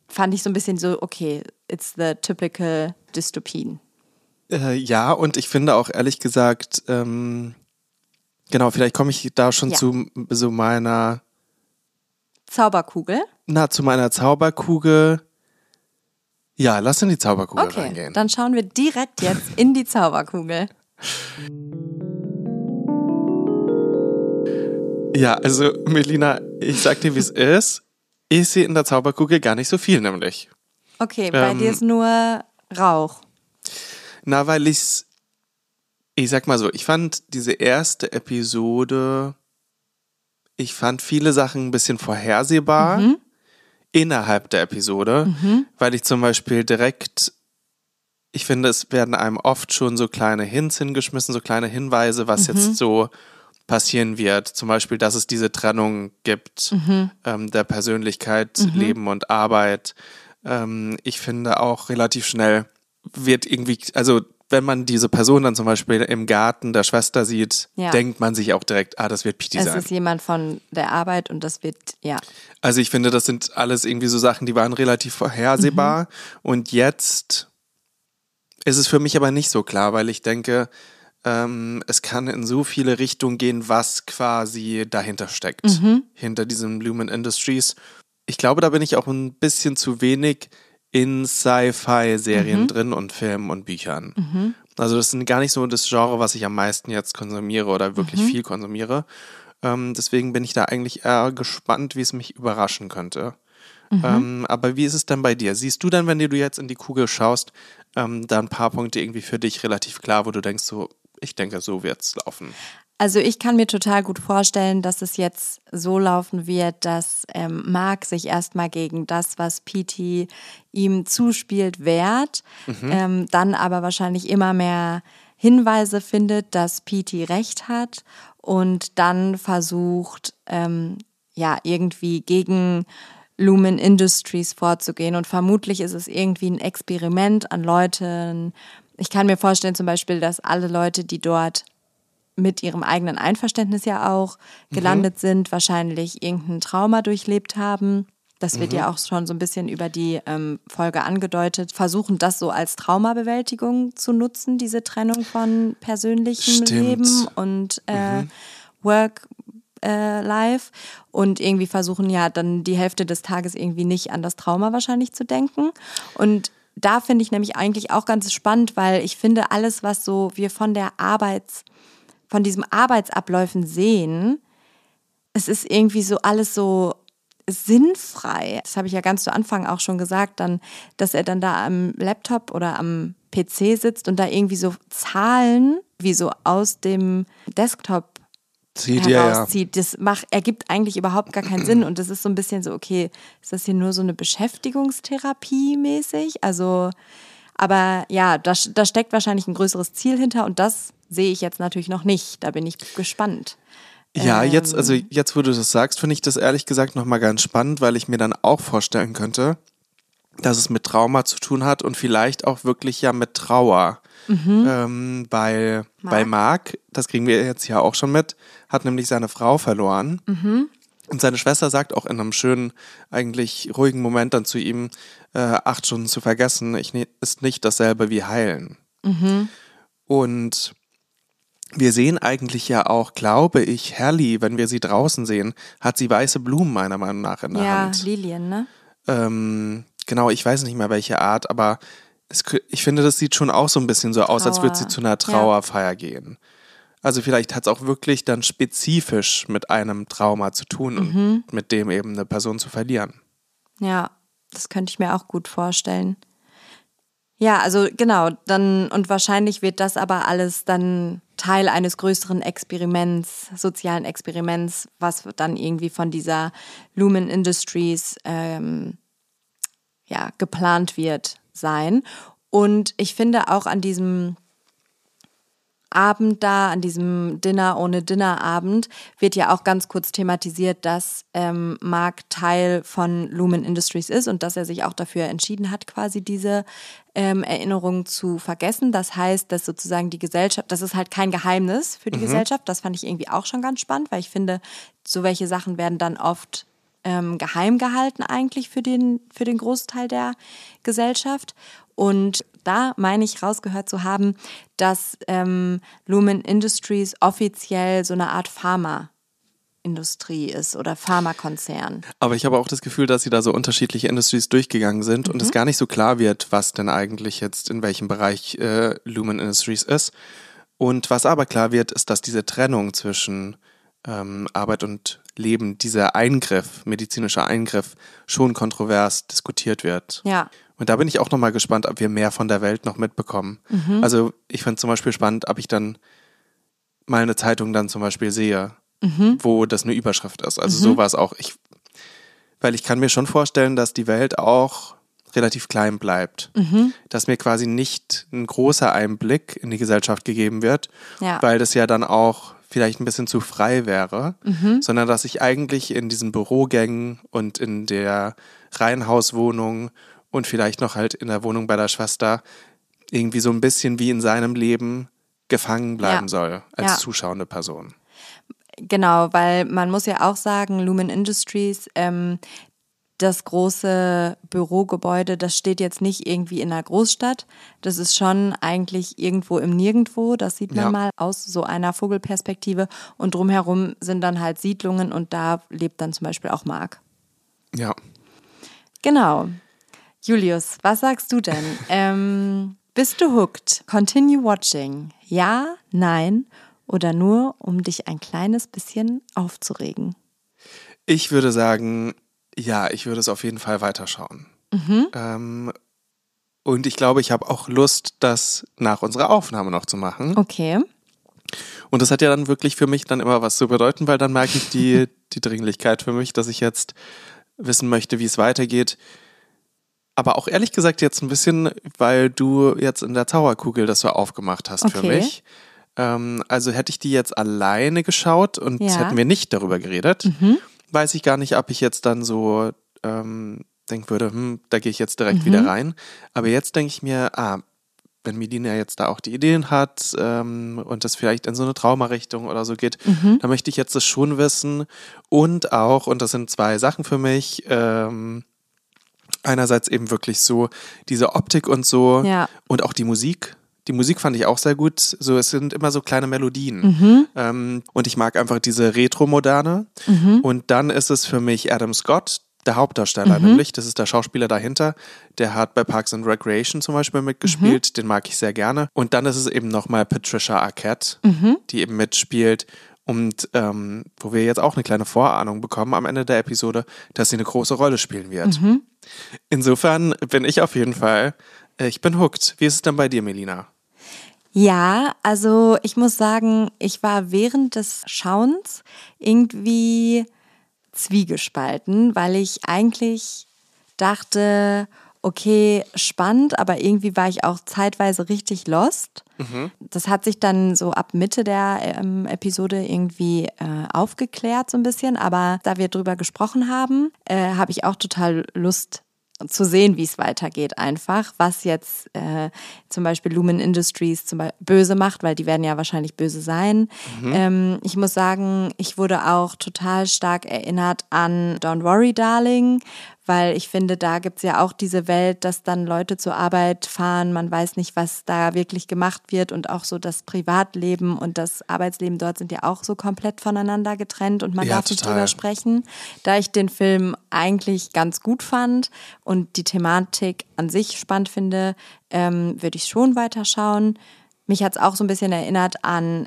fand ich so ein bisschen so, okay, it's the typical Dystopien. Ja, und ich finde auch ehrlich gesagt, genau, vielleicht komme ich da schon zu so meiner... Zauberkugel? Na, zu meiner Zauberkugel... Ja, lass in die Zauberkugel reingehen. Okay, dann schauen wir direkt jetzt in die Zauberkugel. Ja, also Melina, ich sag dir, wie es ist. Ich sehe in der Zauberkugel gar nicht so viel, nämlich. Okay, bei dir ist nur Rauch. Na, weil ich sag mal so, ich fand diese erste Episode, ich fand viele Sachen ein bisschen vorhersehbar. Innerhalb der Episode, weil ich zum Beispiel direkt, ich finde, es werden einem oft schon so kleine Hints hingeschmissen, so kleine Hinweise, was jetzt so passieren wird. Zum Beispiel, dass es diese Trennung gibt, der Persönlichkeit, Leben und Arbeit. Ich finde auch relativ schnell wird irgendwie, also wenn man diese Person dann zum Beispiel im Garten der Schwester sieht, denkt man sich auch direkt, das wird Petey sein. Es ist jemand von der Arbeit und das wird, Also ich finde, das sind alles irgendwie so Sachen, die waren relativ vorhersehbar. Und jetzt ist es für mich aber nicht so klar, weil ich denke, es kann in so viele Richtungen gehen, was quasi dahinter steckt. Hinter diesem Lumon Industries. Ich glaube, da bin ich auch ein bisschen zu wenig in Sci-Fi-Serien drin und Filmen und Büchern. Also das sind gar nicht so das Genre, was ich am meisten jetzt konsumiere oder wirklich viel konsumiere. Deswegen bin ich da eigentlich eher gespannt, wie es mich überraschen könnte. Aber wie ist es denn bei dir? Siehst du dann, wenn du jetzt in die Kugel schaust, da ein paar Punkte irgendwie für dich relativ klar, wo du denkst so, ich denke, so wird's laufen? Also ich kann mir total gut vorstellen, dass es jetzt so laufen wird, dass Mark sich erstmal gegen das, was Petey ihm zuspielt, wehrt, dann aber wahrscheinlich immer mehr Hinweise findet, dass Petey recht hat und dann versucht, irgendwie gegen Lumon Industries vorzugehen. Und vermutlich ist es irgendwie ein Experiment an Leuten. Ich kann mir vorstellen zum Beispiel, dass alle Leute, die dort mit ihrem eigenen Einverständnis ja auch gelandet sind, wahrscheinlich irgendein Trauma durchlebt haben. Das wird ja auch schon so ein bisschen über die Folge angedeutet. Versuchen das so als Traumabewältigung zu nutzen, diese Trennung von persönlichem Leben und Work, Life. Und irgendwie versuchen ja dann die Hälfte des Tages irgendwie nicht an das Trauma wahrscheinlich zu denken. Und da finde ich nämlich eigentlich auch ganz spannend, weil ich finde, alles, was so wir von der von diesen Arbeitsabläufen sehen, es ist irgendwie so alles so sinnfrei. Das habe ich ja ganz zu Anfang auch schon gesagt, dann, dass er dann da am Laptop oder am PC sitzt und da irgendwie so Zahlen wie so aus dem Desktop herauszieht. Ja. Das ergibt eigentlich überhaupt gar keinen Sinn und das ist so ein bisschen so, okay, ist das hier nur so eine Beschäftigungstherapie mäßig? Also, aber ja, da steckt wahrscheinlich ein größeres Ziel hinter und das sehe ich jetzt natürlich noch nicht. Da bin ich gespannt. Ja, jetzt, wo du das sagst, finde ich das ehrlich gesagt nochmal ganz spannend, weil ich mir dann auch vorstellen könnte, dass es mit Trauma zu tun hat und vielleicht auch wirklich ja mit Trauer. Bei Marc, das kriegen wir jetzt ja auch schon mit, hat nämlich seine Frau verloren. Und seine Schwester sagt auch in einem schönen, eigentlich ruhigen Moment dann zu ihm, 8 Stunden zu vergessen, ist nicht dasselbe wie heilen. Und wir sehen eigentlich ja auch, glaube ich, Hallie, wenn wir sie draußen sehen, hat sie weiße Blumen meiner Meinung nach in der Hand. Ja, Lilien, ne? Genau, ich weiß nicht mehr welche Art, aber ich finde, das sieht schon auch so ein bisschen so aus, als würde sie zu einer Trauerfeier gehen. Also vielleicht hat es auch wirklich dann spezifisch mit einem Trauma zu tun und mit dem eben eine Person zu verlieren. Ja, das könnte ich mir auch gut vorstellen. Ja, also genau, dann und wahrscheinlich wird das aber alles dann Teil eines größeren Experiments, sozialen Experiments, was dann irgendwie von dieser Lumon Industries geplant wird sein. Und ich finde auch an diesem Abend da, an diesem Dinner ohne Dinner Abend, wird ja auch ganz kurz thematisiert, dass Marc Teil von Lumon Industries ist und dass er sich auch dafür entschieden hat, quasi diese Erinnerungen zu vergessen. Das heißt, dass sozusagen die Gesellschaft, das ist halt kein Geheimnis für die Gesellschaft, das fand ich irgendwie auch schon ganz spannend, weil ich finde, so welche Sachen werden dann oft geheim gehalten eigentlich für den Großteil der Gesellschaft. Und da meine ich rausgehört zu haben, dass Lumon Industries offiziell so eine Art Pharmaindustrie ist oder Pharmakonzern. Aber ich habe auch das Gefühl, dass sie da so unterschiedliche Industries durchgegangen sind und es gar nicht so klar wird, was denn eigentlich jetzt in welchem Bereich Lumon Industries ist. Und was aber klar wird, ist, dass diese Trennung zwischen Arbeit und Leben, dieser Eingriff, medizinischer Eingriff, schon kontrovers diskutiert wird. Ja. Und da bin ich auch nochmal gespannt, ob wir mehr von der Welt noch mitbekommen. Also ich fand zum Beispiel spannend, ob ich dann mal eine Zeitung dann zum Beispiel sehe, wo das eine Überschrift ist. Also so war es auch. Weil ich kann mir schon vorstellen, dass die Welt auch relativ klein bleibt. Dass mir quasi nicht ein großer Einblick in die Gesellschaft gegeben wird, weil das ja dann auch vielleicht ein bisschen zu frei wäre, sondern dass ich eigentlich in diesen Bürogängen und in der Reihenhauswohnung und vielleicht noch halt in der Wohnung bei der Schwester irgendwie so ein bisschen wie in seinem Leben gefangen bleiben soll als zuschauende Person. Genau, weil man muss ja auch sagen, Lumon Industries, das große Bürogebäude, das steht jetzt nicht irgendwie in einer Großstadt. Das ist schon eigentlich irgendwo im Nirgendwo. Das sieht man mal aus so einer Vogelperspektive. Und drumherum sind dann halt Siedlungen und da lebt dann zum Beispiel auch Marc. Ja. Genau. Julius, was sagst du denn? Bist du hooked? Continue watching. Ja, nein oder nur, um dich ein kleines bisschen aufzuregen? Ich würde sagen... Ja, ich würde es auf jeden Fall weiterschauen. Und ich glaube, ich habe auch Lust, das nach unserer Aufnahme noch zu machen. Okay. Und das hat ja dann wirklich für mich dann immer was zu bedeuten, weil dann merke ich die Dringlichkeit für mich, dass ich jetzt wissen möchte, wie es weitergeht. Aber auch ehrlich gesagt jetzt ein bisschen, weil du jetzt in der Zauberkugel das so aufgemacht hast für mich. Also hätte ich die jetzt alleine geschaut und hätten wir nicht darüber geredet. Weiß ich gar nicht, ob ich jetzt dann so denken würde, da gehe ich jetzt direkt wieder rein. Aber jetzt denke ich mir, wenn Medina jetzt da auch die Ideen hat und das vielleicht in so eine Traumarichtung oder so geht, da möchte ich jetzt das schon wissen. Und auch, und das sind zwei Sachen für mich, einerseits eben wirklich so diese Optik und so und auch die Musik. Die Musik fand ich auch sehr gut. So, es sind immer so kleine Melodien. Und ich mag einfach diese Retro-Moderne. Und dann ist es für mich Adam Scott, der Hauptdarsteller nämlich. Das ist der Schauspieler dahinter. Der hat bei Parks and Recreation zum Beispiel mitgespielt. Den mag ich sehr gerne. Und dann ist es eben nochmal Patricia Arquette, die eben mitspielt. Und wo wir jetzt auch eine kleine Vorahnung bekommen am Ende der Episode, dass sie eine große Rolle spielen wird. Insofern bin ich auf jeden Fall... Ich bin hooked. Wie ist es denn bei dir, Melina? Ja, also ich muss sagen, ich war während des Schauens irgendwie zwiegespalten, weil ich eigentlich dachte, okay, spannend, aber irgendwie war ich auch zeitweise richtig lost. Das hat sich dann so ab Mitte der Episode irgendwie aufgeklärt so ein bisschen, aber da wir drüber gesprochen haben, habe ich auch total Lust zu sehen, wie es weitergeht einfach, was jetzt zum Beispiel Lumon Industries böse macht, weil die werden ja wahrscheinlich böse sein. Ich muss sagen, ich wurde auch total stark erinnert an Don't Worry Darling, weil ich finde, da gibt es ja auch diese Welt, dass dann Leute zur Arbeit fahren, man weiß nicht, was da wirklich gemacht wird und auch so das Privatleben und das Arbeitsleben dort sind ja auch so komplett voneinander getrennt und man darf nicht drüber sprechen. Da ich den Film eigentlich ganz gut fand und die Thematik an sich spannend finde, würde ich schon weiterschauen. Mich hat es auch so ein bisschen erinnert an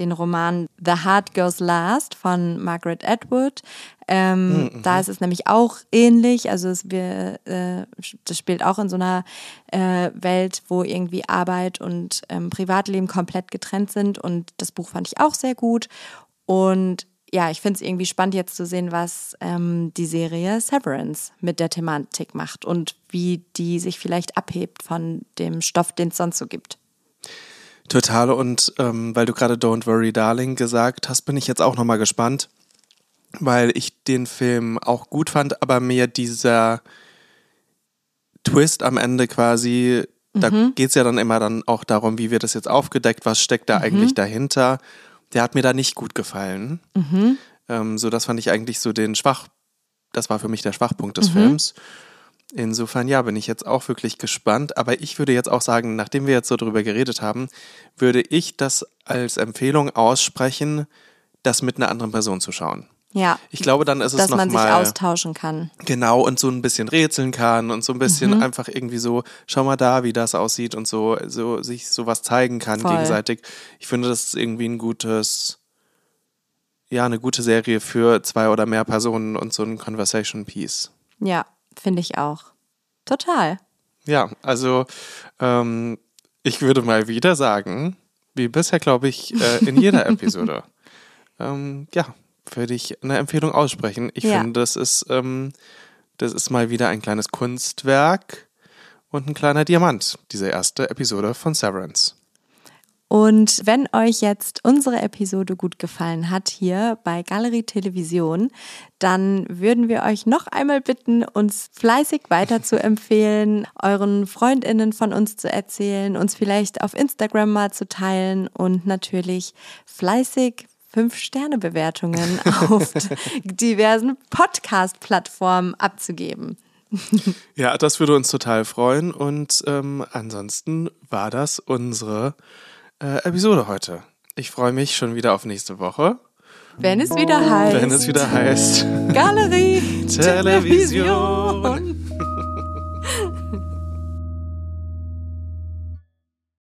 den Roman The Heart Goes Last von Margaret Atwood. Da ist es nämlich auch ähnlich. Also das spielt auch in so einer Welt, wo irgendwie Arbeit und Privatleben komplett getrennt sind. Und das Buch fand ich auch sehr gut. Und ja, ich finde es irgendwie spannend jetzt zu sehen, was die Serie Severance mit der Thematik macht und wie die sich vielleicht abhebt von dem Stoff, den es sonst so gibt. Total, und weil du gerade Don't Worry Darling gesagt hast, bin ich jetzt auch nochmal gespannt, weil ich den Film auch gut fand, aber mir dieser Twist am Ende quasi, da geht es ja dann immer dann auch darum, wie wird das jetzt aufgedeckt, was steckt da eigentlich dahinter, der hat mir da nicht gut gefallen. So, das fand ich eigentlich so das war für mich der Schwachpunkt des Films. Insofern, ja, bin ich jetzt auch wirklich gespannt. Aber ich würde jetzt auch sagen, nachdem wir jetzt so drüber geredet haben, würde ich das als Empfehlung aussprechen, das mit einer anderen Person zu schauen. Ja. Ich glaube, dann ist es nochmal... Dass man sich austauschen kann. Genau, und so ein bisschen rätseln kann und so ein bisschen einfach irgendwie so, schau mal da, wie das aussieht und so sich sowas zeigen kann gegenseitig. Ich finde, das ist irgendwie eine gute Serie für zwei oder mehr Personen und so ein Conversation Piece. Ja. Finde ich auch. Total. Ja, also ich würde mal wieder sagen, wie bisher, glaube ich, in jeder Episode, würde ich eine Empfehlung aussprechen. Ich finde, das ist mal wieder ein kleines Kunstwerk und ein kleiner Diamant, diese erste Episode von Severance. Und wenn euch jetzt unsere Episode gut gefallen hat hier bei Galerie Television, dann würden wir euch noch einmal bitten, uns fleißig weiter zu empfehlen, euren FreundInnen von uns zu erzählen, uns vielleicht auf Instagram mal zu teilen und natürlich fleißig 5-Sterne-Bewertungen auf diversen Podcast-Plattformen abzugeben. Ja, das würde uns total freuen und ansonsten war das unsere Episode heute. Ich freue mich schon wieder auf nächste Woche. Wenn es wieder heißt. Galerie Television.